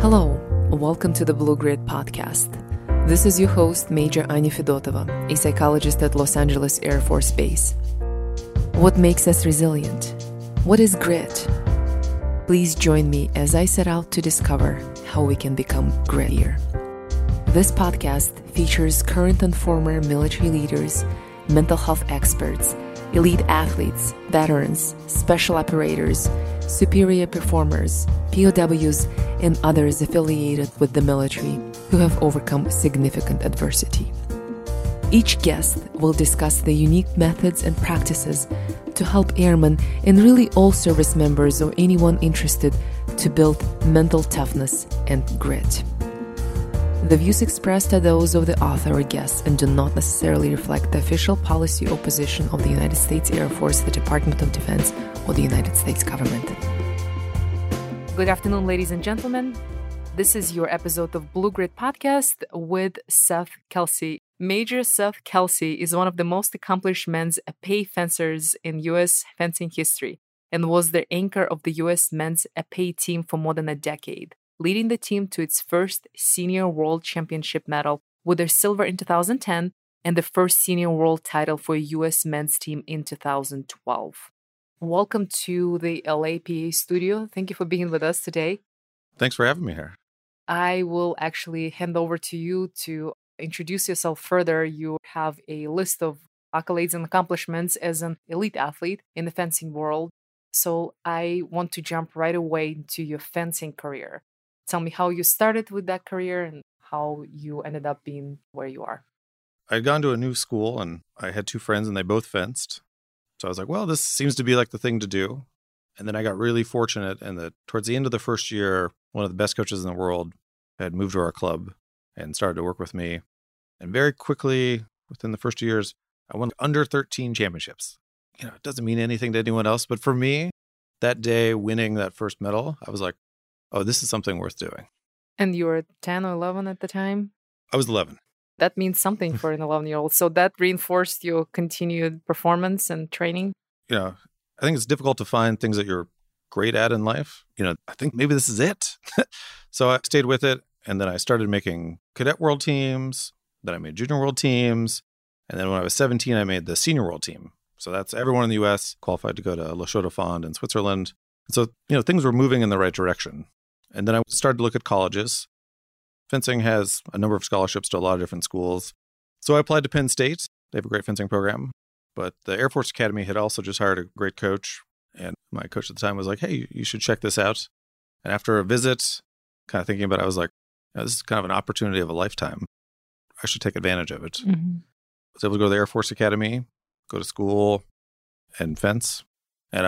Hello, welcome to the Blue Grit Podcast. This is your host, Major Anya Fedotova, a psychologist at Los Angeles Air Force Base. What makes us resilient? What is grit? Please join me as I set out to discover how we can become grittier. This podcast features current and former military leaders, mental health experts, elite athletes, veterans, special operators, superior performers, POWs, and others affiliated with the military who have overcome significant adversity. Each guest will discuss the unique methods and practices to help airmen and really all service members or anyone interested to build mental toughness and grit. The views expressed are those of the author or guest and do not necessarily reflect the official policy or position of the United States Air Force, the Department of Defense, or the United States government. Good afternoon, ladies and gentlemen. This is your episode of Blue Grit Podcast with Seth Kelsey. Major Seth Kelsey is one of the most accomplished men's épée fencers in U.S. fencing history and was the anchor of the U.S. men's épée team for more than a decade, leading the team to its first senior world championship medal with their silver in 2010 and the first senior world title for a U.S. men's team in 2012. Welcome to the LAPA studio. Thank you for being with us today. Thanks for having me here. I will actually hand over to you to introduce yourself further. You have a list of accolades and accomplishments as an elite athlete in the fencing world. So I want to jump right away into your fencing career. Tell me how you started with that career and how you ended up being where you are. I'd gone to a new school and I had two friends and they both fenced. So I was like, well, this seems to be like the thing to do. And then I got really fortunate and towards the end of the first year, one of the best coaches in the world had moved to our club and started to work with me. And very quickly, within the first 2 years, I won under 13 championships. You know, it doesn't mean anything to anyone else, but for me, that day winning that first medal, I was like, oh, this is something worth doing. And you were 10 or 11 at the time? I was 11. That means something for an 11-year-old. So that reinforced your continued performance and training? Yeah. I think it's difficult to find things that you're great at in life. You know, I think maybe this is it. So I stayed with it. And then I started making cadet world teams. Then I made junior world teams. And then when I was 17, I made the senior world team. So that's everyone in the U.S. qualified to go to La Chaux de Fond in Switzerland. And so, you know, things were moving in the right direction. And then I started to look at colleges. Fencing has a number of scholarships to a lot of different schools. So I applied to Penn State. They have a great fencing program. But the Air Force Academy had also just hired a great coach. And my coach at the time was like, hey, you should check this out. And after a visit, kind of thinking about it, I was like, you know, this is kind of an opportunity of a lifetime. I should take advantage of it. Mm-hmm. I was able to go to the Air Force Academy, go to school, and fence. And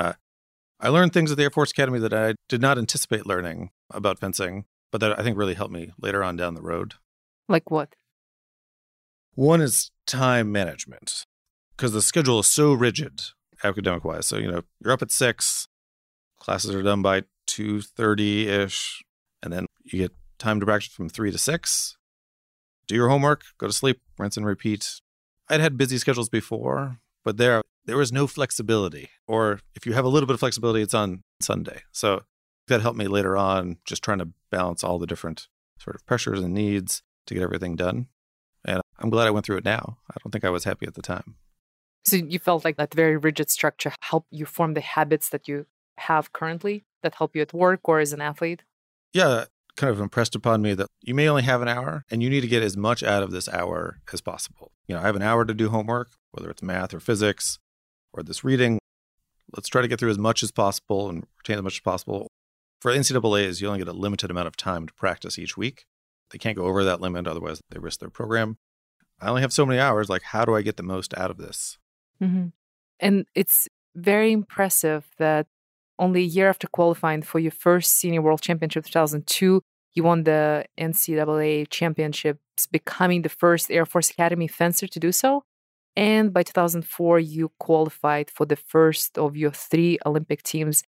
I learned things at the Air Force Academy that I did not anticipate learning about fencing, but that I think really helped me later on down the road. Like what? One is time management, because the schedule is so rigid academic-wise. So, you know, you're up at 6, classes are done by 2:30-ish, and then you get time to practice from 3 to 6, do your homework, go to sleep, rinse and repeat. I'd had busy schedules before, but there was no flexibility. Or if you have a little bit of flexibility, it's on Sunday. So that helped me later on, just trying to balance all the different sort of pressures and needs to get everything done. And I'm glad I went through it now. I don't think I was happy at the time. So you felt like that very rigid structure helped you form the habits that you have currently that help you at work or as an athlete? Yeah, kind of impressed upon me that you may only have an hour and you need to get as much out of this hour as possible. You know, I have an hour to do homework, whether it's math or physics or this reading. Let's try to get through as much as possible and retain as much as possible. For NCAAs, you only get a limited amount of time to practice each week. They can't go over that limit, otherwise they risk their program. I only have so many hours. Like, how do I get the most out of this? Mm-hmm. And it's very impressive that only a year after qualifying for your first senior world championship, 2002, you won the NCAA championships, becoming the first Air Force Academy fencer to do so. And by 2004, you qualified for the first of your 3 Olympic teams.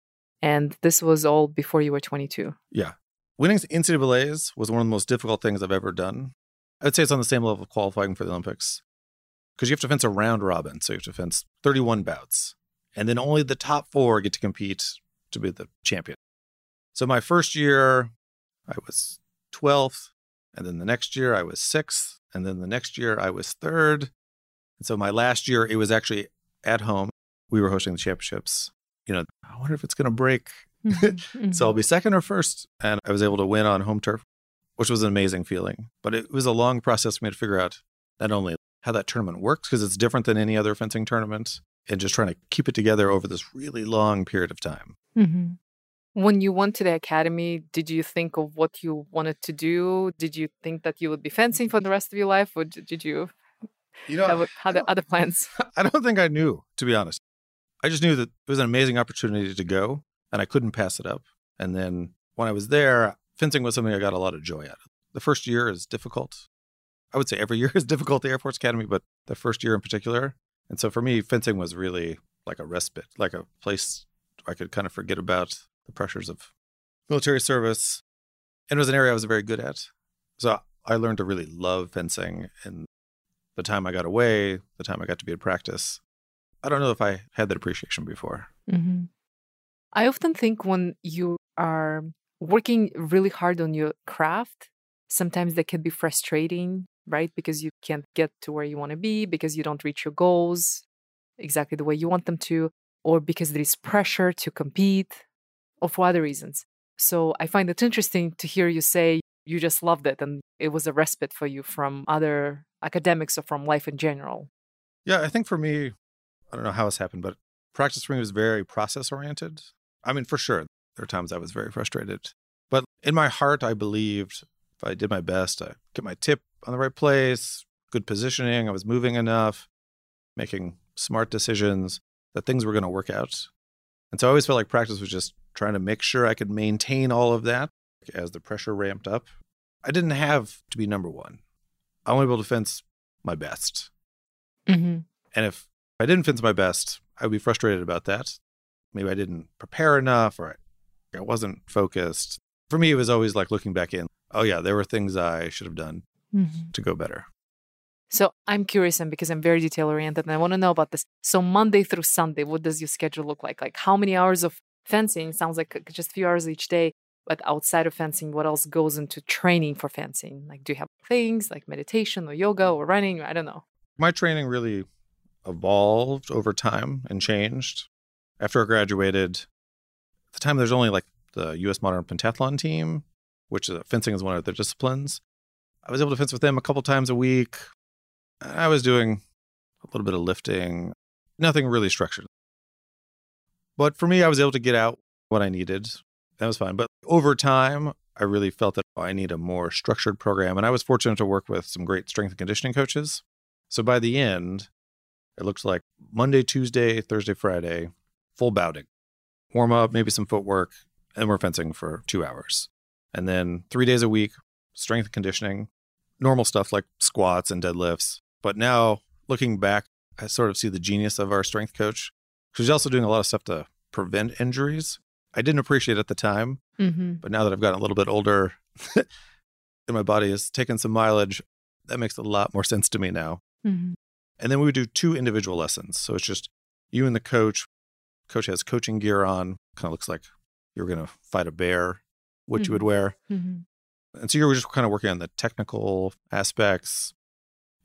And this was all before you were 22. Yeah. Winning NCAAs was one of the most difficult things I've ever done. I would say it's on the same level of qualifying for the Olympics. Because you have to fence a round robin. So you have to fence 31 bouts. And then only the top 4 get to compete to be the champion. So my first year, I was 12th. And then the next year I was 6th. And then the next year I was 3rd. And so my last year, it was actually at home. We were hosting the championships. You know, I wonder if it's going to break. So I'll be 2nd or 1st. And I was able to win on home turf, which was an amazing feeling. But it was a long process for me to figure out not only how that tournament works, because it's different than any other fencing tournament, and just trying to keep it together over this really long period of time. Mm-hmm. When you went to the academy, did you think of what you wanted to do? Did you think that you would be fencing for the rest of your life? Or did you, have other plans? I don't think I knew, to be honest. I just knew that it was an amazing opportunity to go, and I couldn't pass it up. And then when I was there, fencing was something I got a lot of joy out of. The first year is difficult. I would say every year is difficult at the Air Force Academy, but the first year in particular. And so for me, fencing was really like a respite, like a place I could kind of forget about the pressures of military service. And it was an area I was very good at. So I learned to really love fencing. And the time I got away, the time I got to be in practice, I don't know if I had that appreciation before. Mm-hmm. I often think when you are working really hard on your craft, sometimes that can be frustrating, right? Because you can't get to where you want to be, because you don't reach your goals exactly the way you want them to, or because there is pressure to compete, or for other reasons. So I find it interesting to hear you say you just loved it and it was a respite for you from other academics or from life in general. Yeah, I think for me, I don't know how this happened, but practice for me was very process-oriented. I mean, for sure, there were times I was very frustrated. But in my heart, I believed if I did my best, I get my tip on the right place, good positioning, I was moving enough, making smart decisions, that things were going to work out. And so I always felt like practice was just trying to make sure I could maintain all of that as the pressure ramped up. I didn't have to be number one. I want to be able to fence my best. Mm-hmm. And if I didn't fence my best, I would be frustrated about that. Maybe I didn't prepare enough, or I wasn't focused. For me, it was always like looking back in, oh yeah, there were things I should have done to go better. So I'm curious, and because I'm very detail-oriented and I want to know about this. So Monday through Sunday, what does your schedule look like? Like how many hours of fencing? Sounds like just a few hours each day, but outside of fencing, what else goes into training for fencing? Like do you have things like meditation or yoga or running? I don't know. My training really evolved over time and changed. After I graduated, at the time there's only like the U.S. Modern Pentathlon team, which fencing is one of their disciplines. I was able to fence with them a couple times a week. I was doing a little bit of lifting, nothing really structured. But for me, I was able to get out what I needed. That was fine. But over time, I really felt that I need a more structured program. And I was fortunate to work with some great strength and conditioning coaches. So by the end, it looked like Monday, Tuesday, Thursday, Friday, full bouting, warm up, maybe some footwork, and we're fencing for 2 hours. And then 3 days a week, strength and conditioning, normal stuff like squats and deadlifts. But now looking back, I sort of see the genius of our strength coach, because she's also doing a lot of stuff to prevent injuries. I didn't appreciate it at the time, but now that I've gotten a little bit older and my body has taken some mileage, that makes a lot more sense to me now. Mm-hmm. And then we would do 2 individual lessons. So it's just you and the coach. Coach has coaching gear on. Kind of looks like you're going to fight a bear, what you would wear. And so you were just kind of working on the technical aspects.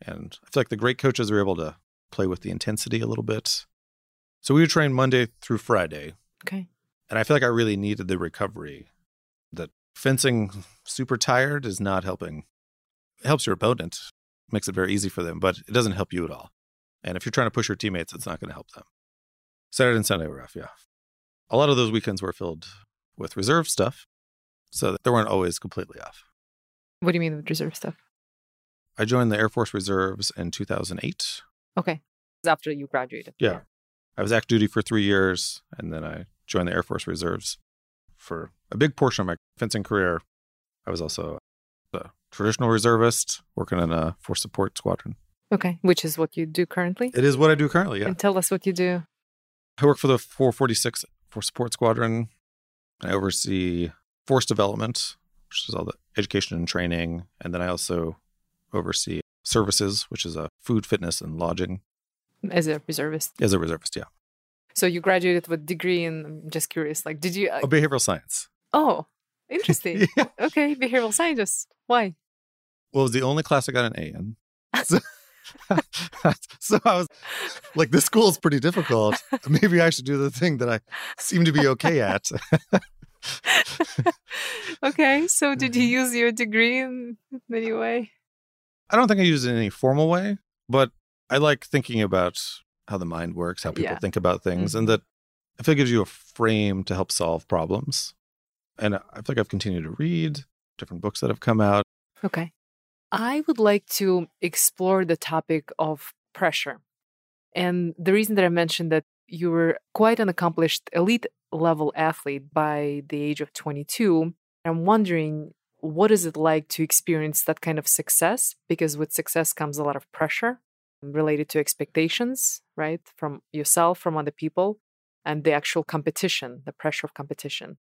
And I feel like the great coaches are able to play with the intensity a little bit. So we would train Monday through Friday. Okay. And I feel like I really needed the recovery. That fencing super tired is not helping. It helps your opponent, makes it very easy for them, but it doesn't help you at all. And if you're trying to push your teammates, it's not going to help them. Saturday and Sunday were rough, yeah. A lot of those weekends were filled with reserve stuff. So they weren't always completely off. What do you mean with reserve stuff? I joined the Air Force Reserves in 2008. Okay. After you graduated. Yeah. I was active duty for 3 years, and then I joined the Air Force Reserves for a big portion of my fencing career. I was also a traditional reservist working in a Force Support Squadron. Okay. Which is what you do currently? It is what I do currently, yeah. And tell us what you do. I work for the 446 Force Support Squadron. I oversee force development, which is all the education and training. And then I also oversee services, which is food, fitness, and lodging. As a reservist? As a reservist, yeah. So you graduated with a degree in, I'm just curious, like, did you... behavioral science. Oh, Interesting. Yeah. Okay, behavioral scientist. Why? Well, it was the only class I got an A in. So I was like, this school is pretty difficult. Maybe I should do the thing that I seem to be okay at. Okay, so did you use your degree in any way? I don't think I used it in any formal way, but I like thinking about how the mind works, how people think about things, and that I feel it gives you a frame to help solve problems. And I feel like I've continued to read different books that have come out. Okay. I would like to explore the topic of pressure. And the reason that I mentioned that you were quite an accomplished elite level athlete by the age of 22, I'm wondering, what is it like to experience that kind of success? Because with success comes a lot of pressure related to expectations, right? From yourself, from other people, and the actual competition, the pressure of competition.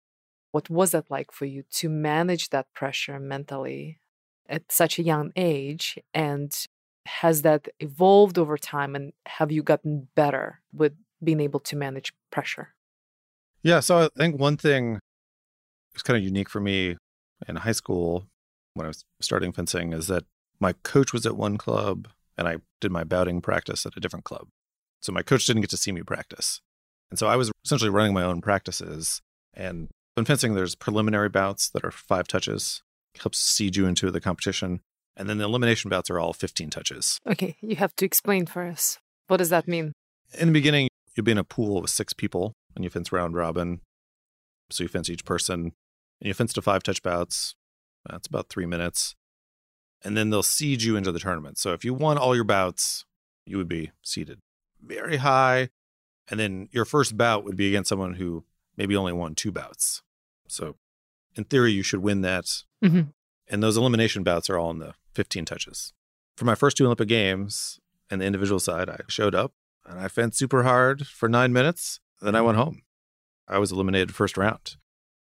What was that like for you to manage that pressure mentally at such a young age? And has that evolved over time? And have you gotten better with being able to manage pressure? Yeah. So I think one thing was kind of unique for me in high school when I was starting fencing is that my coach was at one club and I did my bouting practice at a different club. So my coach didn't get to see me practice. And so I was essentially running my own practices. And in fencing, there's preliminary bouts that are 5 touches, helps seed you into the competition. And then the elimination bouts are all 15 touches. Okay. You have to explain for us. What does that mean? In the beginning, you'd be in a pool with 6 people and you fence round robin. So you fence each person and you fence to 5 touch bouts. That's about 3 minutes. And then they'll seed you into the tournament. So if you won all your bouts, you would be seeded very high. And then your first bout would be against someone who maybe only won 2 bouts. So in theory, you should win that. Mm-hmm. And those elimination bouts are all in the 15 touches. For my first 2 Olympic Games in the individual side, I showed up and I fenced super hard for 9 minutes. Then I went home. I was eliminated first round.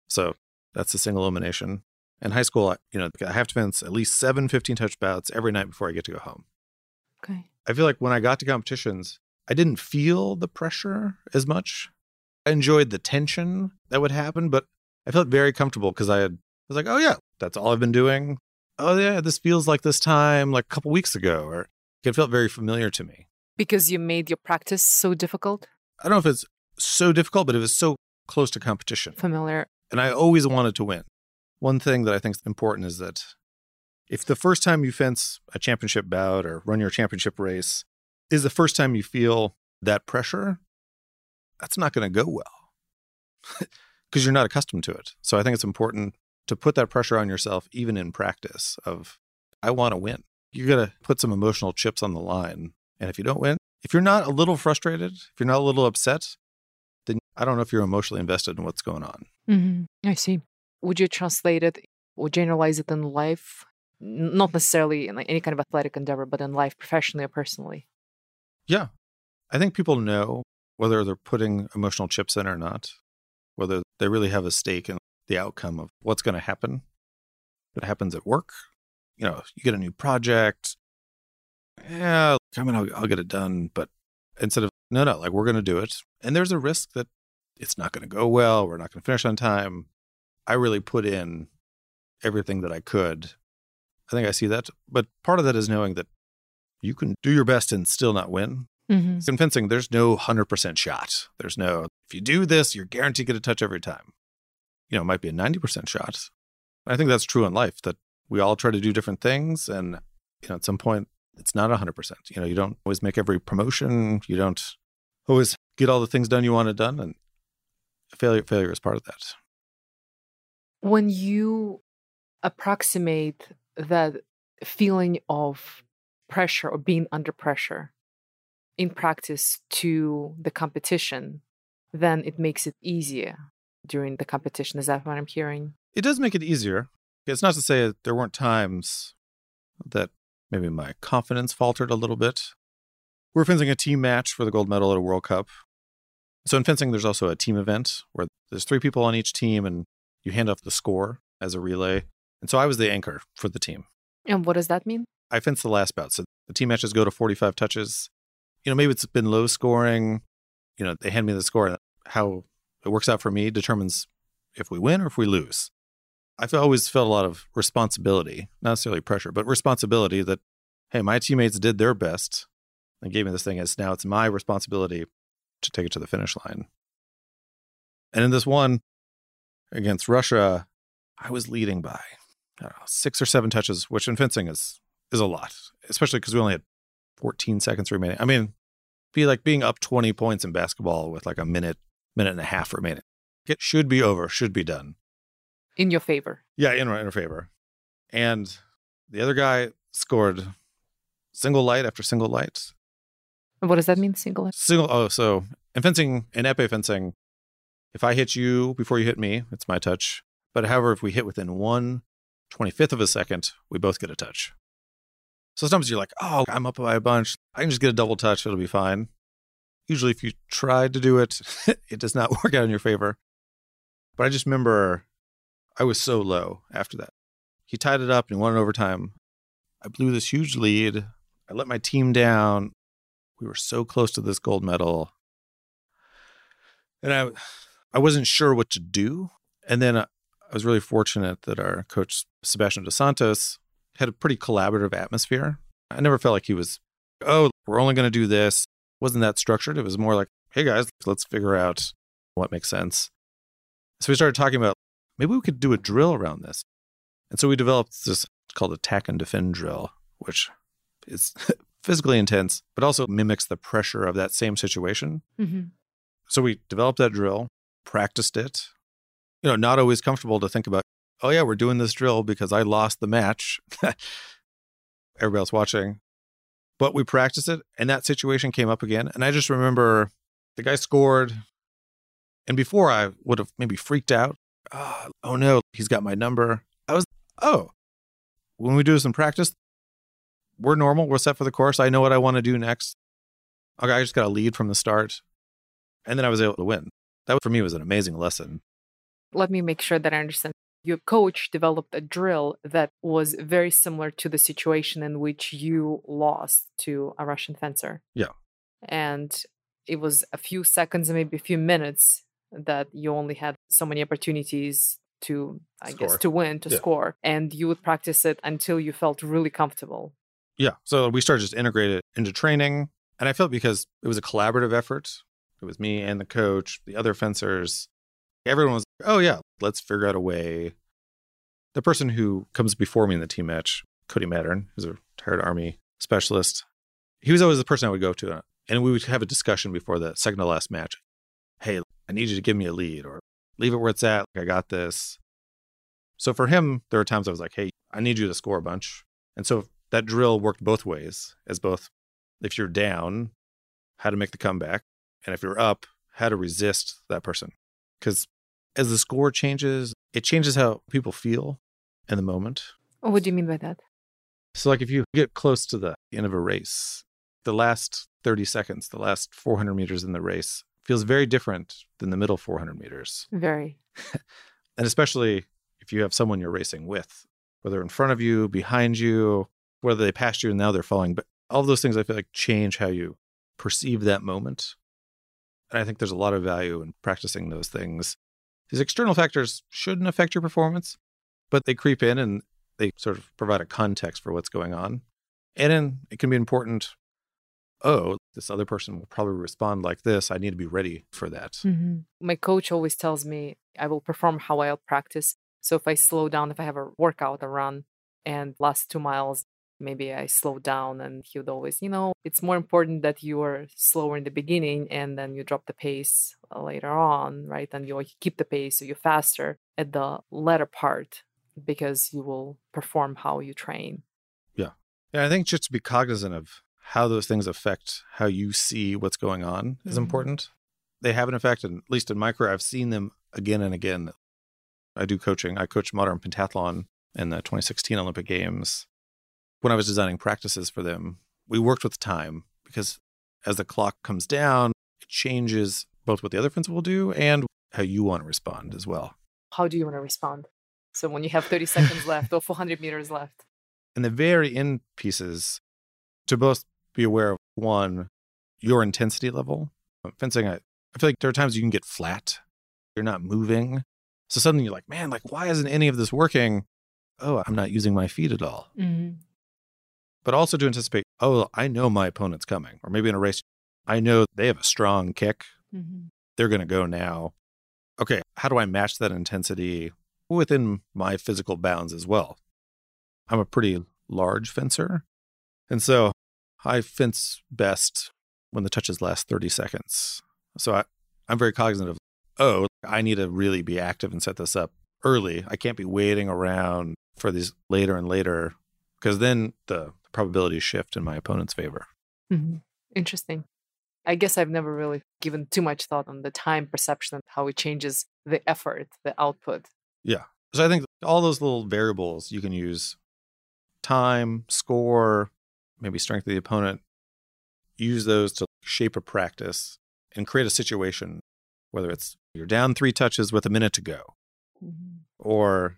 So that's a single elimination. In high school, I have to fence at least 7 15-touch bouts every night before I get to go home. Okay. I feel like when I got to competitions, I didn't feel the pressure as much. I enjoyed the tension that would happen, but I felt very comfortable because I was like, oh yeah, that's all I've been doing. Oh yeah, this feels like this time like a couple weeks ago, or it felt very familiar to me. Because you made your practice so difficult? I don't know if it's so difficult, but it was so close to competition. Familiar. And I always wanted to win. One thing that I think is important is that if the first time you fence a championship bout or run your championship race is the first time you feel that pressure, that's not going to go well because you're not accustomed to it. So I think it's important to put that pressure on yourself, even in practice of, I want to win. You got to put some emotional chips on the line. And if you don't win, if you're not a little frustrated, if you're not a little upset, then I don't know if you're emotionally invested in what's going on. Mm-hmm. I see. Would you translate it or generalize it in life? Not necessarily in any kind of athletic endeavor, but in life, professionally or personally? Yeah. I think people know whether they're putting emotional chips in or not, whether they really have a stake in the outcome of what's going to happen. It happens at work. You get a new project. Yeah, I'll get it done. But instead of, no, we're going to do it. And there's a risk that it's not going to go well. We're not going to finish on time. I really put in everything that I could. I think I see that. But part of that is knowing that you can do your best and still not win. Mm-hmm. So in fencing, there's no 100% shot. There's no, if you do this, you're guaranteed to get a touch every time. It might be a 90% shot. And I think that's true in life, that we all try to do different things. And, at some point, it's not 100%. You don't always make every promotion. You don't always get all the things done you wanted done. And failure is part of that. When you approximate that feeling of pressure or being under pressure in practice to the competition, then it makes it easier during the competition. Is that what I'm hearing? It does make it easier. It's not to say that there weren't times that maybe my confidence faltered a little bit. We're fencing a team match for the gold medal at a World Cup. So in fencing, there's also a team event where there's 3 people on each team and you hand off the score as a relay. And so I was the anchor for the team. And what does that mean? I fenced the last bout. So the team matches go to 45 touches. Maybe it's been low scoring. They hand me the score. How it works out for me determines if we win or if we lose. I've always felt a lot of responsibility, not necessarily pressure, but responsibility that, hey, my teammates did their best and gave me this thing. It's now it's my responsibility to take it to the finish line. And in this one against Russia, I was leading by, I don't know, 6 or 7 touches, which in fencing is a lot, especially because we only had 14 seconds remaining. I mean, be like being up 20 points in basketball with like a minute and a half remaining. It should be over, should be done. In your favor. Yeah, in her favor. And the other guy scored single light after single light. What does that mean, single light? So in fencing, in épée fencing, if I hit you before you hit me, it's my touch. But however, if we hit within 1/25th of a second, we both get a touch. So sometimes you're like, oh, I'm up by a bunch. I can just get a double touch. It'll be fine. Usually if you try to do it, it does not work out in your favor. But I just remember I was so low after that. He tied it up and won in overtime. I blew this huge lead. I let my team down. We were so close to this gold medal. And I wasn't sure what to do. And then I was really fortunate that our coach, Sebastian DeSantos, had a pretty collaborative atmosphere. I never felt like he was, oh, we're only going to do this. It wasn't that structured. It was more like, hey, guys, let's figure out what makes sense. So we started talking about maybe we could do a drill around this. And so we developed this called attack and defend drill, which is physically intense, but also mimics the pressure of that same situation. Mm-hmm. So we developed that drill, practiced it. You know, not always comfortable to think about, oh yeah, we're doing this drill because I lost the match. Everybody else watching. But we practiced it, and that situation came up again. And I just remember the guy scored, and before I would have maybe freaked out, oh no, he's got my number. I was, oh, when we do some practice, we're normal, we're set for the course. I know what I want to do next. Okay, I just got a lead from the start. And then I was able to win. That for me was an amazing lesson. Let me make sure that I understand. Your coach developed a drill that was very similar to the situation in which you lost to a Russian fencer. Yeah. And it was a few seconds, maybe a few minutes, that you only had so many opportunities to, score. And you would practice it until you felt really comfortable. Yeah. So we started just integrating it into training. And I felt because it was a collaborative effort. It was me and the coach, the other fencers. Everyone was like, oh yeah, let's figure out a way. The person who comes before me in the team match, Cody Mattern, who's a retired Army specialist, he was always the person I would go to. And we would have a discussion before the second to last match. Hey, I need you to give me a lead or leave it where it's at. Like, I got this. So for him, there were times I was like, hey, I need you to score a bunch. And so that drill worked both ways, as both if you're down, how to make the comeback. And if you're up, how to resist that person. Because as the score changes, it changes how people feel in the moment. Oh, what do you mean by that? So like if you get close to the end of a race, the last 30 seconds, the last 400 meters in the race feels very different than the middle 400 meters. Very. And especially if you have someone you're racing with, whether in front of you, behind you, whether they passed you and now they're falling. But all of those things I feel like change how you perceive that moment. And I think there's a lot of value in practicing those things. These external factors shouldn't affect your performance, but they creep in and they sort of provide a context for what's going on. And then it can be important. Oh, this other person will probably respond like this. I need to be ready for that. Mm-hmm. My coach always tells me I will perform how I'll practice. So if I slow down, if I have a workout, a run, and last 2 miles, maybe I slowed down, and he would always, it's more important that you are slower in the beginning and then you drop the pace later on, right? And you keep the pace, so you're faster at the latter part because you will perform how you train. Yeah. And I think just to be cognizant of how those things affect how you see what's going on is important. They have an effect, and at least in my career, I've seen them again and again. I do coaching. I coached modern pentathlon in the 2016 Olympic Games. When I was designing practices for them, we worked with time because as the clock comes down, it changes both what the other fencer will do and how you want to respond as well. How do you want to respond? So when you have 30 seconds left or 400 meters left. And the very end pieces, to both be aware of, one, your intensity level. Fencing, I feel like there are times you can get flat. You're not moving. So suddenly you're like, man, like, why isn't any of this working? Oh, I'm not using my feet at all. Mm-hmm. But also to anticipate, oh, I know my opponent's coming. Or maybe in a race, I know they have a strong kick. Mm-hmm. They're going to go now. Okay, how do I match that intensity within my physical bounds as well? I'm a pretty large fencer. And so I fence best when the touches last 30 seconds. So I'm very cognizant of, oh, I need to really be active and set this up early. I can't be waiting around for these later and later, because then the probabilities shift in my opponent's favor. Mm-hmm. Interesting. I guess I've never really given too much thought on the time perception and how it changes the effort, the output. Yeah. So I think all those little variables you can use, time, score, maybe strength of the opponent, use those to shape a practice and create a situation, whether it's you're down 3 touches with a minute to go, mm-hmm. or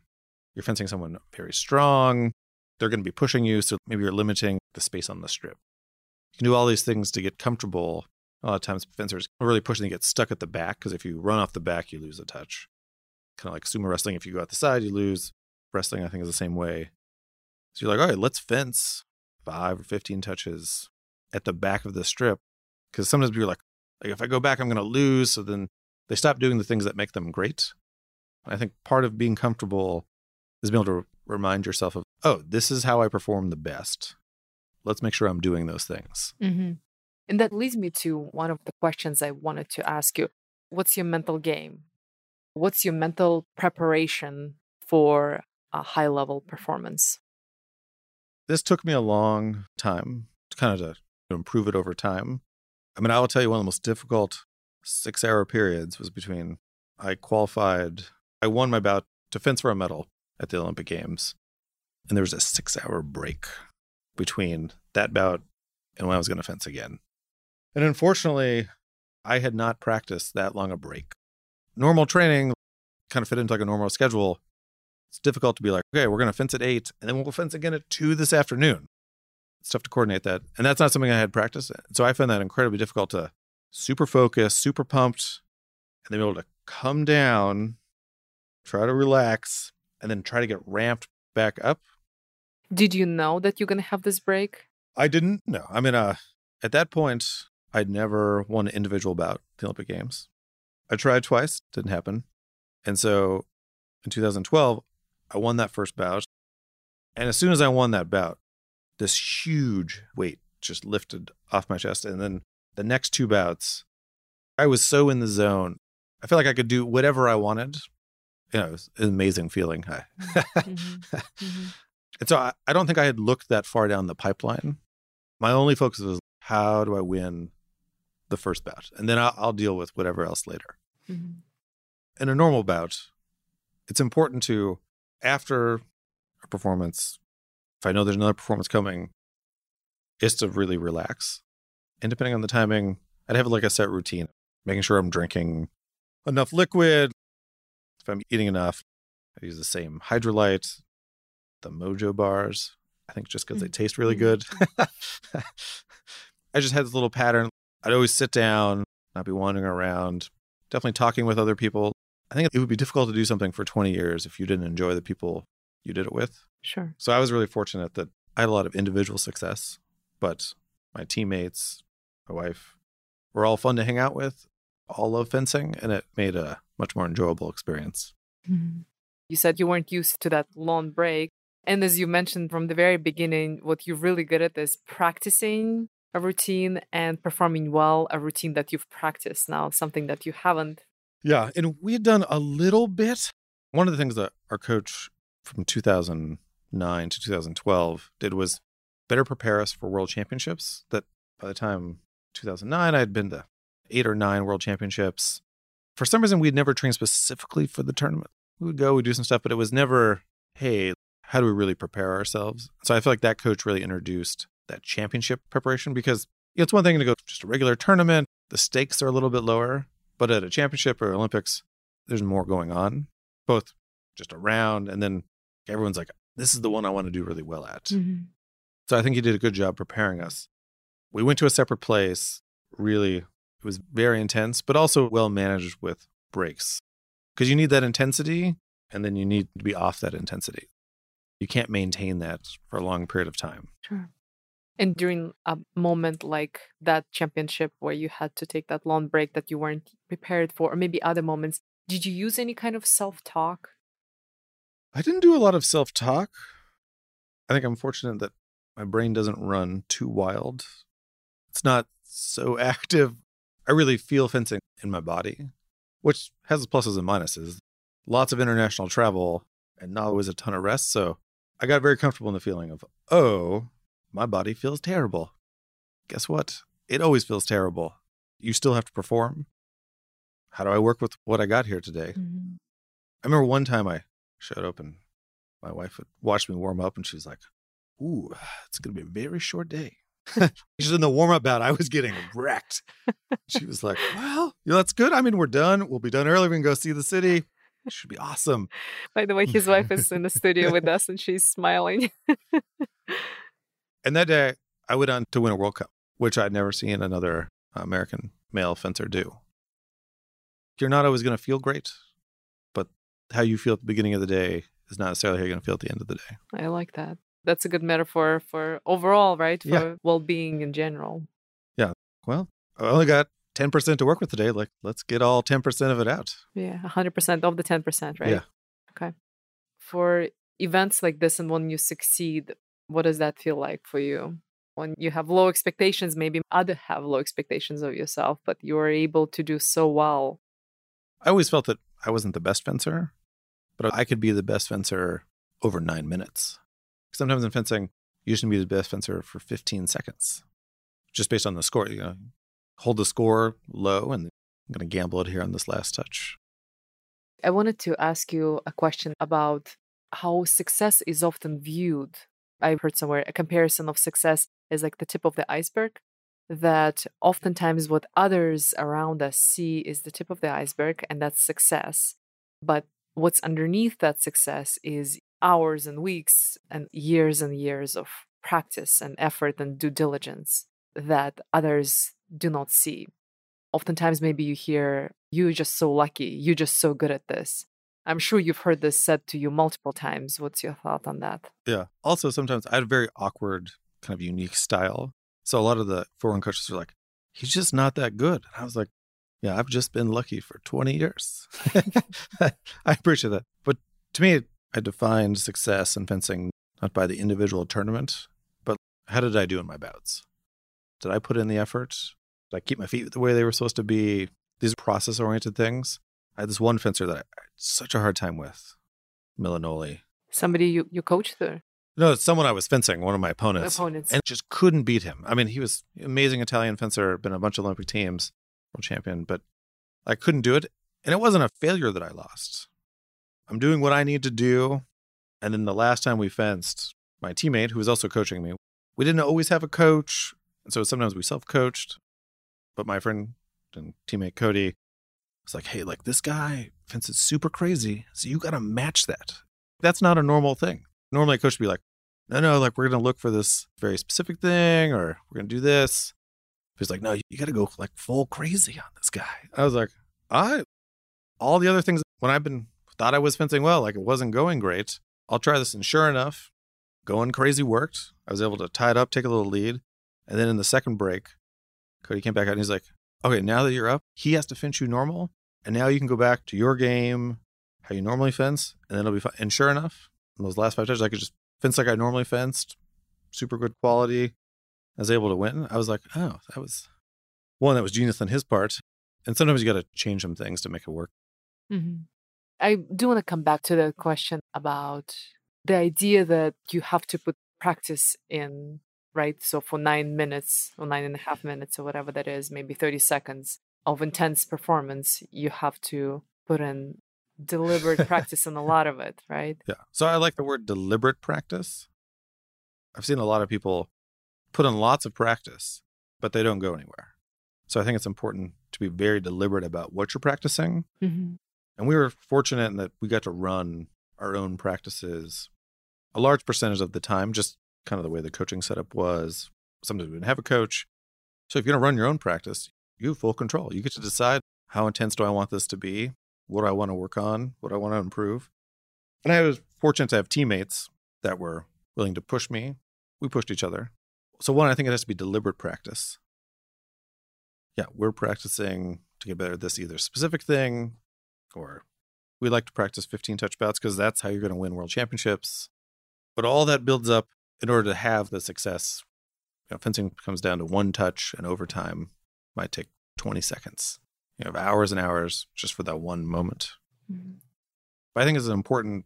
you're fencing someone very strong, they're going to be pushing you, so maybe you're limiting the space on the strip. You can do all these things to get comfortable. A lot of times fencers are really pushing and get stuck at the back, because if you run off the back, you lose a touch. Kind of like sumo wrestling, if you go out the side, you lose. Wrestling, I think, is the same way. So you're like, all right, let's fence 5 or 15 touches at the back of the strip, because sometimes you're like, if I go back, I'm going to lose. So then they stop doing the things that make them great. I think part of being comfortable is being able to remind yourself of, oh, this is how I perform the best. Let's make sure I'm doing those things. Mm-hmm. And that leads me to one of the questions I wanted to ask you. What's your mental game? What's your mental preparation for a high-level performance? This took me a long time to kind of to improve it over time. I mean, I will tell you one of the most difficult 6-hour periods was between I won my bout to fence for a medal at the Olympic Games. And there was a 6-hour break between that bout and when I was going to fence again. And unfortunately, I had not practiced that long a break. Normal training kind of fit into like a normal schedule. It's difficult to be like, okay, we're going to fence at 8 and then we'll fence again at 2 this afternoon. It's tough to coordinate that. And that's not something I had practiced. So I found that incredibly difficult to super focus, super pumped, and then be able to come down, try to relax, and then try to get ramped back up. Did you know that you're going to have this break? I didn't know. I mean, at that point, I'd never won an individual bout at the Olympic Games. I tried twice. Didn't happen. And so in 2012, I won that first bout. And as soon as I won that bout, this huge weight just lifted off my chest. And then the next 2 bouts, I was so in the zone. I felt like I could do whatever I wanted. You know, it was an amazing feeling. Mm-hmm. Mm-hmm. And so I don't think I had looked that far down the pipeline. My only focus was, how do I win the first bout? And then I'll deal with whatever else later. Mm-hmm. In a normal bout, it's important to, after a performance, if I know there's another performance coming, is to really relax. And depending on the timing, I'd have like a set routine, making sure I'm drinking enough liquid. If I'm eating enough, I use the same Hydrolite, the Mojo bars, I think just because they taste really good. I just had this little pattern. I'd always sit down, not be wandering around, definitely talking with other people. I think it would be difficult to do something for 20 years if you didn't enjoy the people you did it with. Sure. So I was really fortunate that I had a lot of individual success, but my teammates, my wife, were all fun to hang out with, all love fencing, and it made a much more enjoyable experience. Mm-hmm. You said you weren't used to that long break. And as you mentioned from the very beginning, what you're really good at is practicing a routine and performing well a routine that you've practiced now, something that you haven't. Yeah, and we had done a little bit. One of the things that our coach from 2009 to 2012 did was better prepare us for world championships. That by the time 2009, I had been to 8 or 9 world championships. For some reason, we'd never trained specifically for the tournament. We would go, we'd do some stuff, but it was never, hey, how do we really prepare ourselves? So I feel like that coach really introduced that championship preparation, because it's one thing to go to just a regular tournament. The stakes are a little bit lower, but at a championship or Olympics, there's more going on, both just around, and then everyone's like, this is the one I want to do really well at. Mm-hmm. So I think he did a good job preparing us. We went to a separate place. Really, it was very intense, but also well managed with breaks. because you need that intensity and then you need to be off that intensity. You can't maintain that for a long period of time. Sure. And during a moment like that championship where you had to take that long break that you weren't prepared for, or maybe other moments, did you use any kind of self-talk? I didn't do a lot of self-talk. I think I'm fortunate that my brain doesn't run too wild. It's not so active. I really feel fencing in my body, which has pluses and minuses. Lots of international travel and not always a ton of rest. So I got very comfortable in the feeling of, oh, my body feels terrible. Guess what? It always feels terrible. You still have to perform. How do I work with what I got here today? Mm-hmm. I remember one time I showed up and my wife would watch me warm up and she's like, ooh, it's going to be a very short day. She's in the warm-up bout. I was getting wrecked. She was like, well, you know, that's good. I mean, we're done. We'll be done early. We can go see the city. It should be awesome. By the way, his wife is in the studio with us and she's smiling. And that day, I went on to win a World Cup, which I'd never seen another American male fencer do. You're not always going to feel great, but how you feel at the beginning of the day is not necessarily how you're going to feel at the end of the day. I like that. That's a good metaphor for overall, right? For well-being in general. Yeah. Well, I only got 10% to work with today. Like, let's get all 10% of it out. Yeah. 100% of the 10%, right? Yeah. Okay. For events like this and when you succeed, what does that feel like for you? When you have low expectations, maybe others have low expectations of yourself, but you are able to do so well. I always felt that I wasn't the best fencer, but I could be the best fencer over 9 minutes. Sometimes in fencing, you shouldn't be the best fencer for 15 seconds, just based on the score. You know, hold the score low, and I'm going to gamble it here on this last touch. I wanted to ask you a question about how success is often viewed. I heard somewhere a comparison of success is like the tip of the iceberg, that oftentimes what others around us see is the tip of the iceberg, and that's success. But what's underneath that success is hours and weeks and years of practice and effort and due diligence that others do not see. Oftentimes, maybe you hear, you're just so lucky, you're just so good at this. I'm sure you've heard this said to you multiple times. What's your thought on that? Yeah. Also, sometimes I had a very awkward, kind of unique style. So a lot of the foreign coaches are like, he's just not that good. And I was like, yeah, I've just been lucky for 20 years. I appreciate that. But to me, I defined success in fencing not by the individual tournament, but how did I do in my bouts? Did I put in the effort? Did I keep my feet the way they were supposed to be? These process-oriented things. I had this one fencer that I had such a hard time with, Milanoli. Somebody you coached there? No, it's someone I was fencing, one of my opponents. And just couldn't beat him. I mean, he was an amazing Italian fencer, been on a bunch of Olympic teams, world champion, but I couldn't do it. And it wasn't a failure that I lost. I'm doing what I need to do. And then the last time we fenced, my teammate, who was also coaching me, we didn't always have a coach. And so sometimes we self-coached. But my friend and teammate Cody was like, hey, like this guy fences super crazy. So you got to match that. That's not a normal thing. Normally a coach would be like, no, like we're going to look for this very specific thing or we're going to do this. He's like, no, you got to go like full crazy on this guy. I was like, all the other things when I've been thought I was fencing well, like it wasn't going great. I'll try this. And sure enough, going crazy worked. I was able to tie it up, take a little lead. And then in the second break, Cody came back out and he's like, okay, now that you're up, he has to fence you normal. And now you can go back to your game, how you normally fence, and then it'll be fine. And sure enough, in those last 5 touches, I could just fence like I normally fenced, super good quality. I was able to win. I was like, oh, that was one that was genius on his part. And sometimes you got to change some things to make it work. Mm-hmm. I do want to come back to the question about the idea that you have to put practice in, right? So for 9 minutes or 9.5 minutes or whatever that is, maybe 30 seconds of intense performance, you have to put in deliberate practice in a lot of it, right? Yeah. So I like the word deliberate practice. I've seen a lot of people put in lots of practice, but they don't go anywhere. So I think it's important to be very deliberate about what you're practicing. Mm-hmm. And we were fortunate in that we got to run our own practices a large percentage of the time, just kind of the way the coaching setup was. Sometimes we didn't have a coach. So if you're going to run your own practice, you have full control. You get to decide how intense do I want this to be? what do I want to work on, what do I want to improve. And I was fortunate to have teammates that were willing to push me. We pushed each other. So one, I think it has to be deliberate practice. Yeah, we're practicing to get better at this either specific thing, or we like to practice 15 touch bouts because that's how you're going to win world championships. But all that builds up in order to have the success. You know, fencing comes down to one touch, and overtime might take 20 seconds. You have hours and hours just for that one moment. Mm-hmm. But I think it's important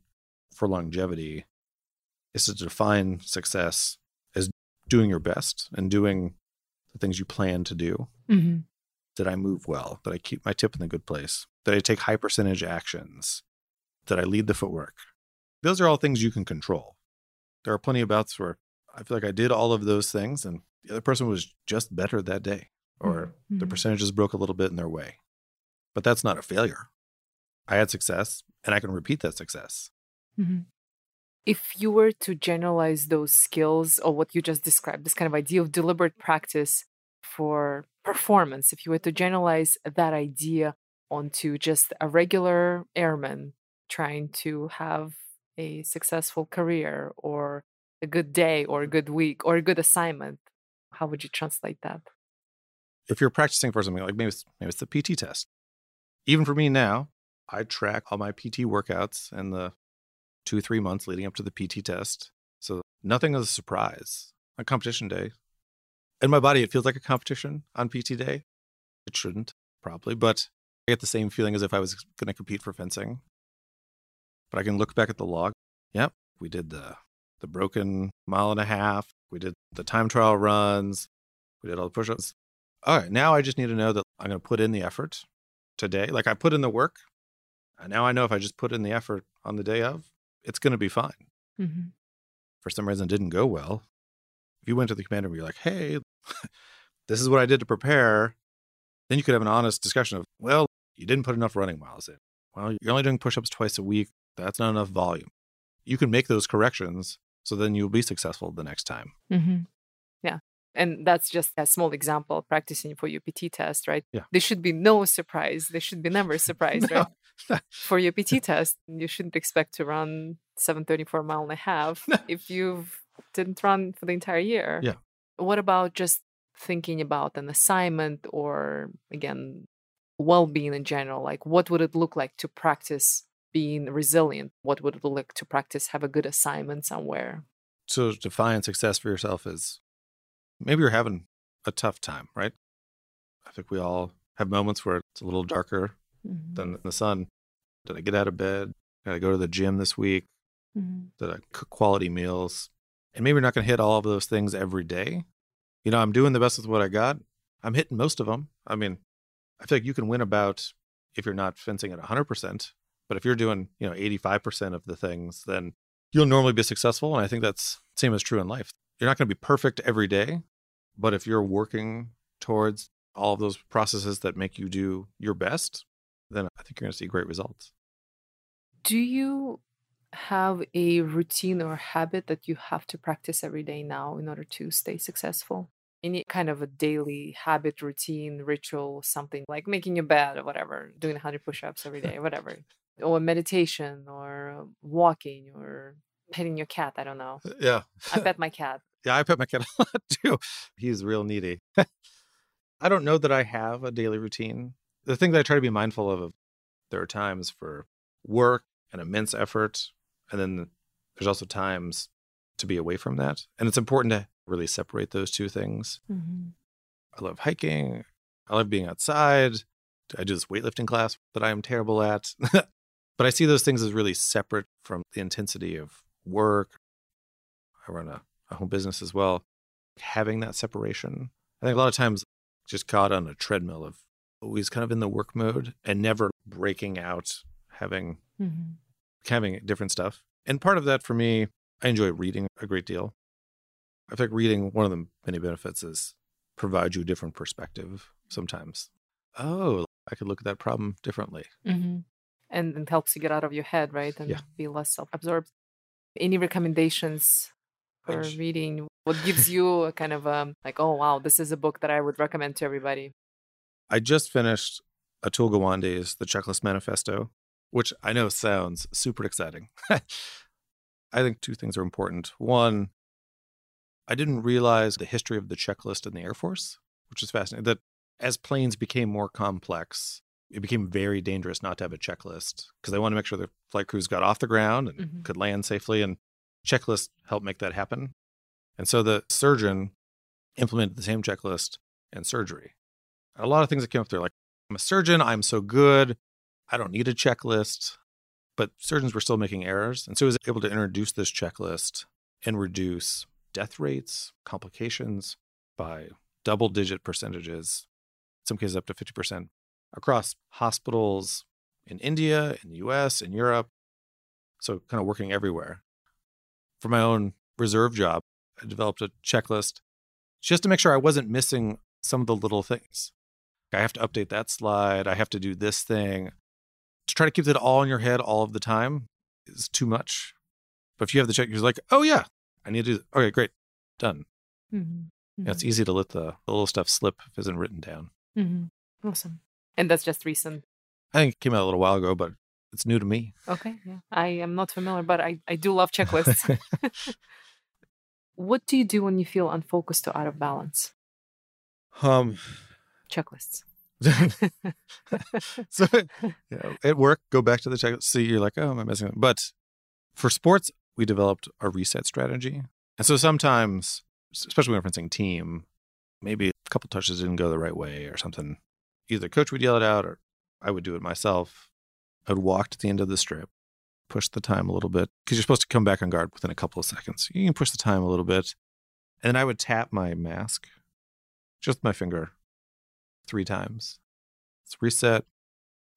for longevity is to define success as doing your best and doing the things you plan to do. Mm-hmm. Did I move well? Did I keep my tip in a good place? Did I take high percentage actions? Did I lead the footwork? Those are all things you can control. There are plenty of bouts where I feel like I did all of those things and the other person was just better that day, or mm-hmm. the percentages broke a little bit in their way. But that's not a failure. I had success and I can repeat that success. Mm-hmm. If you were to generalize those skills or what you just described, this kind of idea of deliberate practice for performance, if you were to generalize that idea onto just a regular airman trying to have a successful career or a good day or a good week or a good assignment, how would you translate that? If you're practicing for something, like maybe it's the PT test. Even for me now, I track all my PT workouts and the 2-3 months leading up to the PT test. So nothing is a surprise on competition day. In my body, it feels like a competition on PT day. It shouldn't, probably, but I get the same feeling as if I was going to compete for fencing. But I can look back at the log. Yep, we did the broken 1.5 miles. We did the time trial runs. We did all the push-ups. All right, now I just need to know that I'm going to put in the effort today. Like I put in the work. And now I know if I just put in the effort on the day of, it's going to be fine. Mm-hmm. For some reason, it didn't go well. If you went to the commander and you're like, hey, this is what I did to prepare, then you could have an honest discussion of, well, you didn't put enough running miles in. Well, you're only doing push-ups twice a week. That's not enough volume. You can make those corrections, so then you'll be successful the next time. Mm-hmm. Yeah. And that's just a small example of practicing for your PT test, right? Yeah. There should be no surprise. There should be never a surprise, no. Right? For your PT test, you shouldn't expect to run 734 1.5 miles if you didn't run for the entire year. Yeah. What about just thinking about an assignment or, again, well-being in general? Like, what would it look like to practice being resilient? What would it look like to practice have a good assignment somewhere? So define success for yourself is... Maybe you're having a tough time, right? I think we all have moments where it's a little darker mm-hmm. than the sun. Did I get out of bed? Did I go to the gym this week? Mm-hmm. Did I cook quality meals? And maybe you're not going to hit all of those things every day. You know, I'm doing the best with what I got. I'm hitting most of them. I mean, I feel like you can win a bout if you're not fencing at 100%. But if you're doing, 85% of the things, then you'll normally be successful. And I think that's the same as true in life. You're not going to be perfect every day, but if you're working towards all of those processes that make you do your best, then I think you're going to see great results. Do you have a routine or habit that you have to practice every day now in order to stay successful? Any kind of a daily habit, routine, ritual, something like making your bed or whatever, doing 100 push-ups every day, whatever, or meditation or walking or... petting your cat, I don't know. Yeah. I pet my cat. Yeah, I pet my cat a lot too. He's real needy. I don't know that I have a daily routine. The thing that I try to be mindful of, there are times for work and immense effort. And then there's also times to be away from that. And it's important to really separate those two things. Mm-hmm. I love hiking. I love being outside. I do this weightlifting class that I am terrible at. But I see those things as really separate from the intensity of work. I run a home business as well. Having that separation, I think a lot of times just caught on a treadmill of always kind of in the work mode and never breaking out, having different stuff. And part of that for me, I enjoy reading a great deal. I think reading, one of the many benefits is provide you a different perspective sometimes. Oh, I could look at that problem differently. Mm-hmm. And it helps you get out of your head, right? And be less self-absorbed. Any recommendations for reading? What gives you a kind of like, oh, wow, this is a book that I would recommend to everybody? I just finished Atul Gawande's The Checklist Manifesto, which I know sounds super exciting. I think two things are important. One, I didn't realize the history of the checklist in the Air Force, which is fascinating. That as planes became more complex, it became very dangerous not to have a checklist because they wanted to make sure the flight crews got off the ground and could land safely. And checklists helped make that happen. And so the surgeon implemented the same checklist in surgery. A lot of things that came up there, like, I'm a surgeon, I'm so good, I don't need a checklist. But surgeons were still making errors. And so he was able to introduce this checklist and reduce death rates, complications by double-digit percentages, in some cases up to 50%, across hospitals in India, in the US, in Europe. So kind of working everywhere. For my own reserve job, I developed a checklist just to make sure I wasn't missing some of the little things. I have to update that slide. I have to do this thing. To try to keep that all in your head all of the time is too much. But if you have the check, you're like, oh yeah, I need to do that. Okay, great. Done. Yeah, it's easy to let the little stuff slip if it isn't written down. Awesome. And that's just recent? I think it came out a little while ago, but it's new to me. Okay. Yeah. I am not familiar, but I do love checklists. What do you do when you feel unfocused or out of balance? Checklists. So yeah, at work, go back to the checklist. See, you're like, oh, am I messing up? But for sports, we developed a reset strategy. And so sometimes, especially when referencing team, maybe a couple touches didn't go the right way or something. Either coach would yell it out or I would do it myself. I would walk to the end of the strip, push the time a little bit, because you're supposed to come back on guard within a couple of seconds. You can push the time a little bit. And then I would tap my mask, just my finger, 3 times. Let's reset.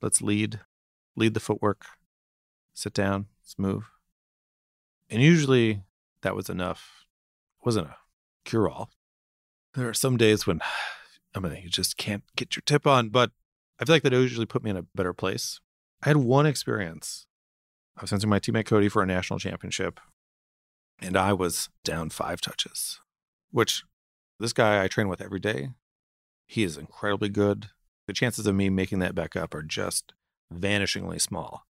Let's lead. Lead the footwork. Sit down. Let's move. And usually that was enough. It wasn't a cure-all. There are some days when, I mean, you just can't get your tip on, but I feel like that usually put me in a better place. I had one experience. I was sensing my teammate Cody for a national championship, and I was down 5 touches, which this guy I train with every day. He is incredibly good. The chances of me making that back up are just vanishingly small.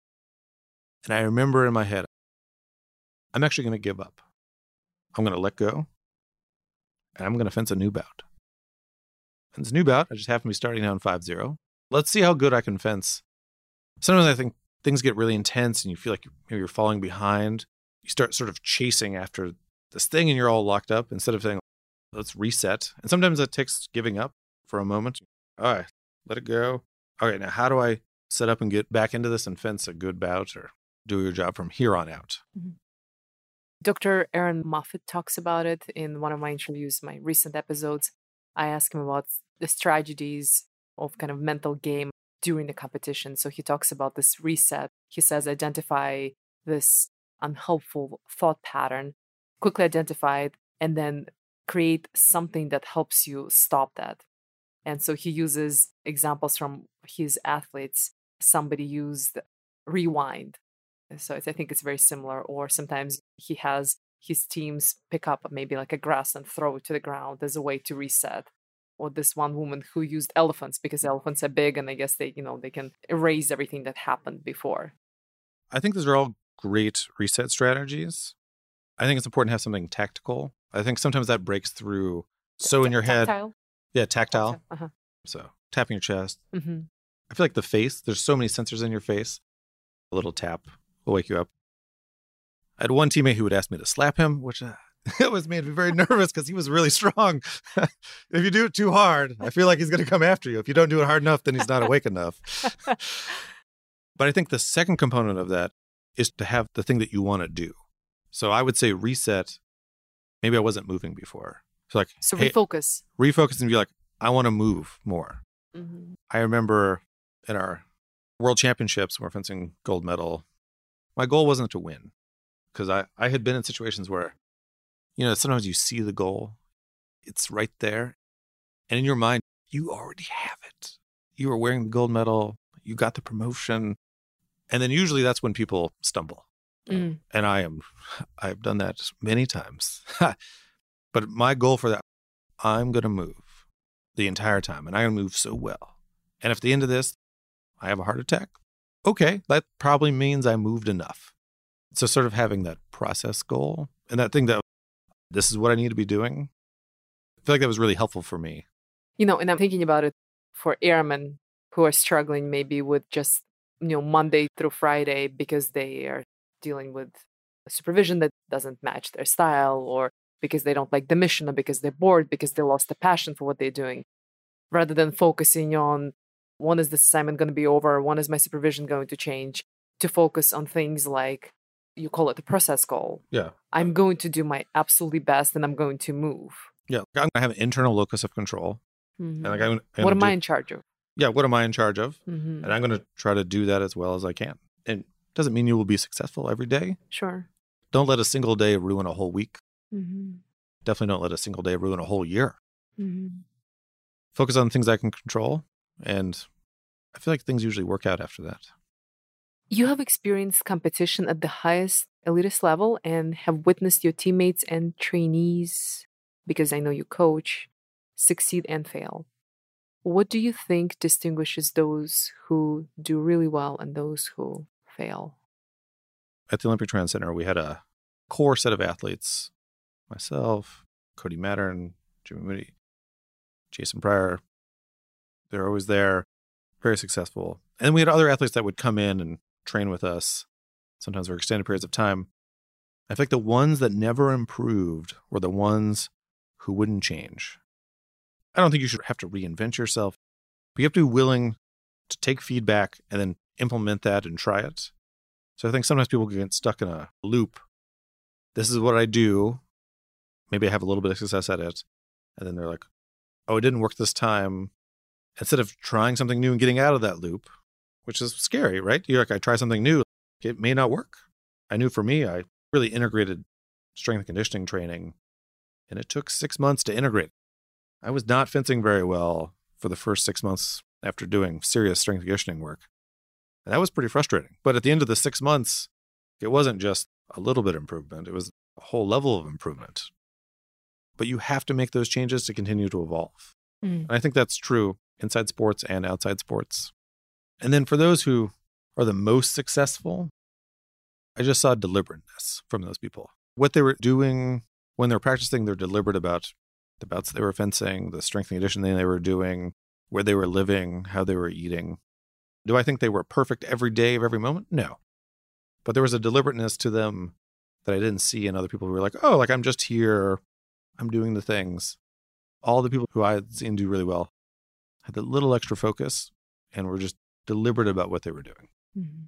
And I remember in my head, I'm actually going to give up. I'm going to let go. And I'm going to fence a new bout. And this new bout, I just happen to be starting down 5-0. Let's see how good I can fence. Sometimes I think things get really intense and you feel like maybe you're falling behind. You start sort of chasing after this thing and you're all locked up instead of saying, let's reset. And sometimes that takes giving up. For a moment. All right, let it go. All right, now how do I set up and get back into this and fence a good bout or do your job from here on out? Dr. Aaron Moffitt talks about it in one of my interviews, my recent episodes. I asked him about the strategies of kind of mental game during the competition. So he talks about this reset. He says, identify this unhelpful thought pattern, quickly identify it, and then create something that helps you stop that. And so he uses examples from his athletes. Somebody used rewind. And so I think it's very similar. Or sometimes he has his teams pick up maybe like a grass and throw it to the ground as a way to reset. Or this one woman who used elephants because elephants are big and I guess they can erase everything that happened before. I think those are all great reset strategies. I think it's important to have something tactical. I think sometimes that breaks through. So in your head. Tactile. Yeah, tactile. So tapping your chest. I feel like the face, there's so many sensors in your face. A little tap will wake you up. I had one teammate who would ask me to slap him, which always made me very nervous because he was really strong. If you do it too hard, I feel like he's going to come after you. If you don't do it hard enough, then he's not awake enough. But I think the second component of that is to have the thing that you want to do. So I would say reset. Maybe I wasn't moving before. So hey, refocus. Refocus and be like, I want to move more. I remember in our world championships, we're fencing gold medal. My goal wasn't to win because I had been in situations where, sometimes you see the goal. It's right there. And in your mind, you already have it. You were wearing the gold medal. You got the promotion. And then usually that's when people stumble. And I've done that many times. But my goal for that, I'm going to move the entire time, and I'm going to move so well. And if at the end of this, I have a heart attack. Okay, that probably means I moved enough. So sort of having that process goal and that thing that this is what I need to be doing. I feel like that was really helpful for me. You know, and I'm thinking about it for airmen who are struggling maybe with just, you know, Monday through Friday because they are dealing with supervision that doesn't match their style, or because they don't like the mission, or because they're bored, because they lost the passion for what they're doing. Rather than focusing on when is this assignment going to be over, when is my supervision going to change, to focus on things like, you call it the process goal. Yeah. I'm going to do my absolutely best and I'm going to move. Yeah. I'm going to have an internal locus of control. Mm-hmm. And like what am I in charge of? Yeah. What am I in charge of? Mm-hmm. And I'm going to try to do that as well as I can. And it doesn't mean you will be successful every day. Sure. Don't let a single day ruin a whole week. Mm-hmm. Definitely don't let a single day ruin a whole year. Mm-hmm. Focus on things I can control. And I feel like things usually work out after that. You have experienced competition at the highest elitist level and have witnessed your teammates and trainees, because I know you coach, succeed and fail. What do you think distinguishes those who do really well and those who fail? At the Olympic Training Center, we had a core set of athletes, myself, Cody Mattern, Jimmy Moody, Jason Pryor. They're always there, very successful. And we had other athletes that would come in and train with us, sometimes for extended periods of time. I feel like the ones that never improved were the ones who wouldn't change. I don't think you should have to reinvent yourself, but you have to be willing to take feedback and then implement that and try it. So I think sometimes people get stuck in a loop. This is what I do. Maybe I have a little bit of success at it. And then they're like, oh, it didn't work this time. Instead of trying something new and getting out of that loop, which is scary, right? You're like, I try something new. It may not work. I knew for me, I really integrated strength and conditioning training, and it took 6 months to integrate. I was not fencing very well for the first 6 months after doing serious strength and conditioning work. And that was pretty frustrating. But at the end of the 6 months, it wasn't just a little bit of improvement. It was a whole level of improvement. But you have to make those changes to continue to evolve. Mm. And I think that's true inside sports and outside sports. And then for those who are the most successful, I just saw deliberateness from those people. What they were doing when they were practicing, they're deliberate about the bouts they were fencing, the strength and conditioning they were doing, where they were living, how they were eating. Do I think they were perfect every day of every moment? No. But there was a deliberateness to them that I didn't see in other people who were like, oh, like I'm just here, I'm doing the things. All the people who I had seen do really well had that little extra focus and were just deliberate about what they were doing. Mm-hmm.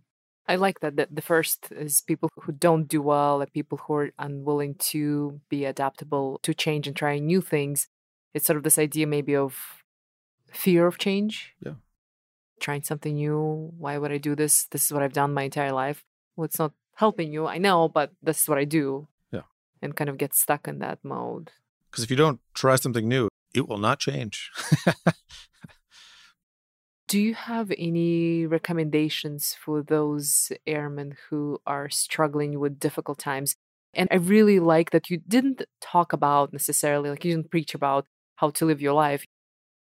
I like that the first is people who don't do well, and people who are unwilling to be adaptable to change and trying new things. It's sort of this idea maybe of fear of change. Yeah. Trying something new. Why would I do this? This is what I've done my entire life. Well, it's not helping you, I know, but this is what I do. Yeah. And kind of get stuck in that mode. Because if you don't try something new, it will not change. Do you have any recommendations for those airmen who are struggling with difficult times? And I really like that you didn't talk about necessarily, like you didn't preach about how to live your life.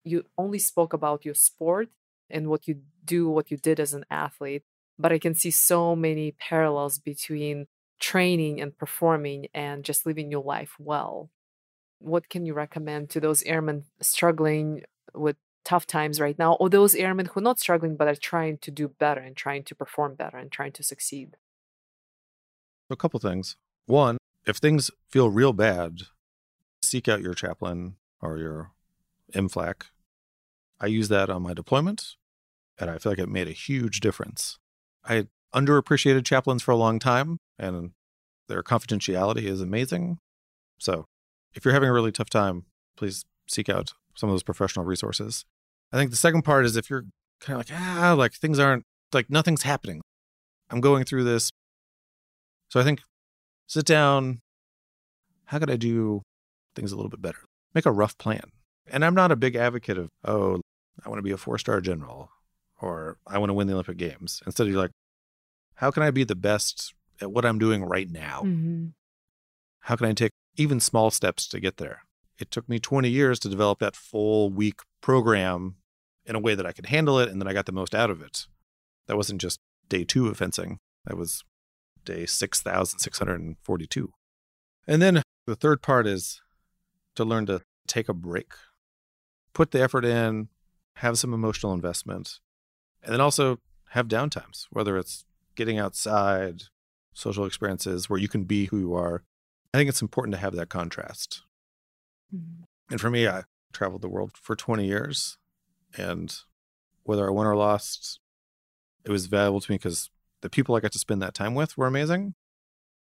You only spoke about your sport and what you do, what you did as an athlete. But I can see so many parallels between training and performing and just living your life well. What can you recommend to those airmen struggling with tough times right now, or those airmen who are not struggling but are trying to do better and trying to perform better and trying to succeed? A couple things. One, if things feel real bad, seek out your chaplain or your MFLAC. I used that on my deployment, and I feel like it made a huge difference. I underappreciated chaplains for a long time, and their confidentiality is amazing. So if you're having a really tough time, please seek out some of those professional resources. I think the second part is if you're kind of like, like things aren't, like nothing's happening. I'm going through this. So I think sit down. How could I do things a little bit better? Make a rough plan. And I'm not a big advocate of, oh, I want to be a 4-star general or I want to win the Olympic Games. Instead, you're like, how can I be the best at what I'm doing right now? Mm-hmm. How can I take even small steps to get there? It took me 20 years to develop that full week program in a way that I could handle it and that I got the most out of it. That wasn't just day 2 of fencing. That was day 6,642. And then the third part is to learn to take a break, put the effort in, have some emotional investment, and then also have downtimes, whether it's getting outside, social experiences where you can be who you are. I think it's important to have that contrast. Mm-hmm. And for me, I traveled the world for 20 years, and whether I won or lost, it was valuable to me because the people I got to spend that time with were amazing,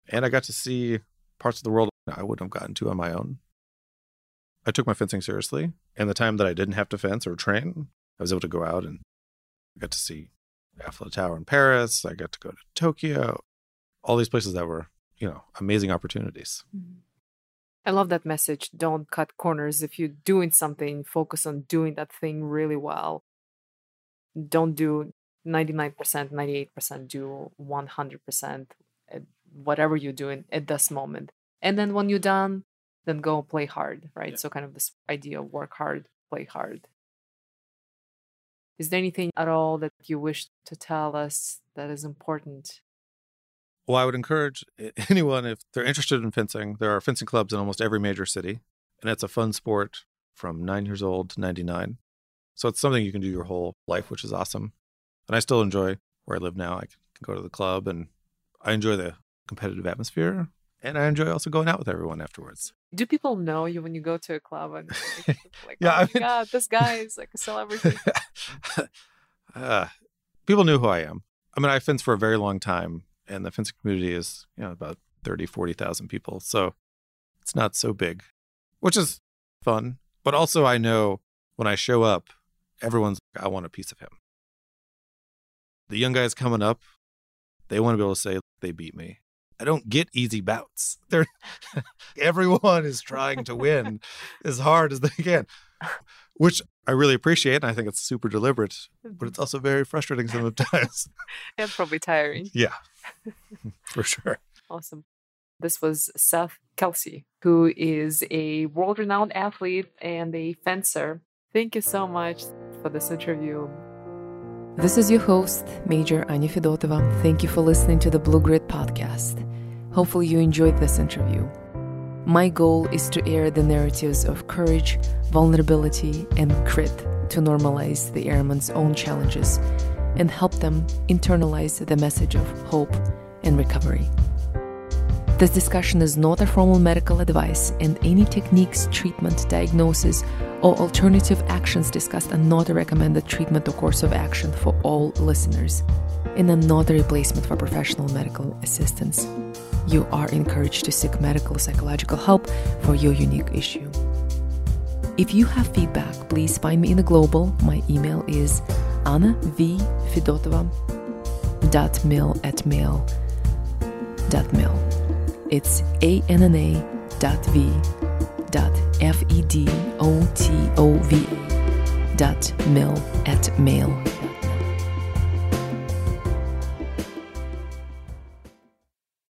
and I got to see parts of the world I wouldn't have gotten to on my own. I took my fencing seriously, and the time that I didn't have to fence or train, I was able to go out and I got to see Eiffel Tower in Paris. I got to go to Tokyo, all these places that were, amazing opportunities. I love that message. Don't cut corners. If you're doing something, focus on doing that thing really well. Don't do 99%, 98%, do 100% at whatever you're doing at this moment. And then when you're done, then go play hard, right? Yeah. So kind of this idea of work hard, play hard. Is there anything at all that you wish to tell us that is important? Well, I would encourage anyone, if they're interested in fencing, there are fencing clubs in almost every major city, and it's a fun sport from 9 years old to 99. So it's something you can do your whole life, which is awesome. And I still enjoy where I live now. I can go to the club, and I enjoy the competitive atmosphere, and I enjoy also going out with everyone afterwards. Do people know you when you go to a club? And like, yeah, God, this guy is like a celebrity. People knew who I am. I mean, I fenced for a very long time, and the fencing community is, about 40,000 people. So it's not so big, which is fun. But also I know when I show up, everyone's like, I want a piece of him. The young guys coming up, they want to be able to say they beat me. I don't get easy bouts. Everyone is trying to win as hard as they can, which I really appreciate. And I think it's super deliberate, but it's also very frustrating sometimes. And probably tiring. Yeah, for sure. Awesome. This was Seth Kelsey, who is a world-renowned athlete and a fencer. Thank you so much for this interview. This is your host, Major Anya Fedotova. Thank you for listening to the Blue Grit Podcast. Hopefully you enjoyed this interview. My goal is to air the narratives of courage, vulnerability, and grit to normalize the airman's own challenges and help them internalize the message of hope and recovery. This discussion is not a formal medical advice, and any techniques, treatment, diagnosis, or alternative actions discussed are not a recommended treatment or course of action for all listeners, and are not a replacement for professional medical assistance. You are encouraged to seek medical or psychological help for your unique issue. If you have feedback, please find me in the global. My email is annavfedotova.mail@mail.mil. It's ANNA.V.FEDOTOVA.mil@mail.mil.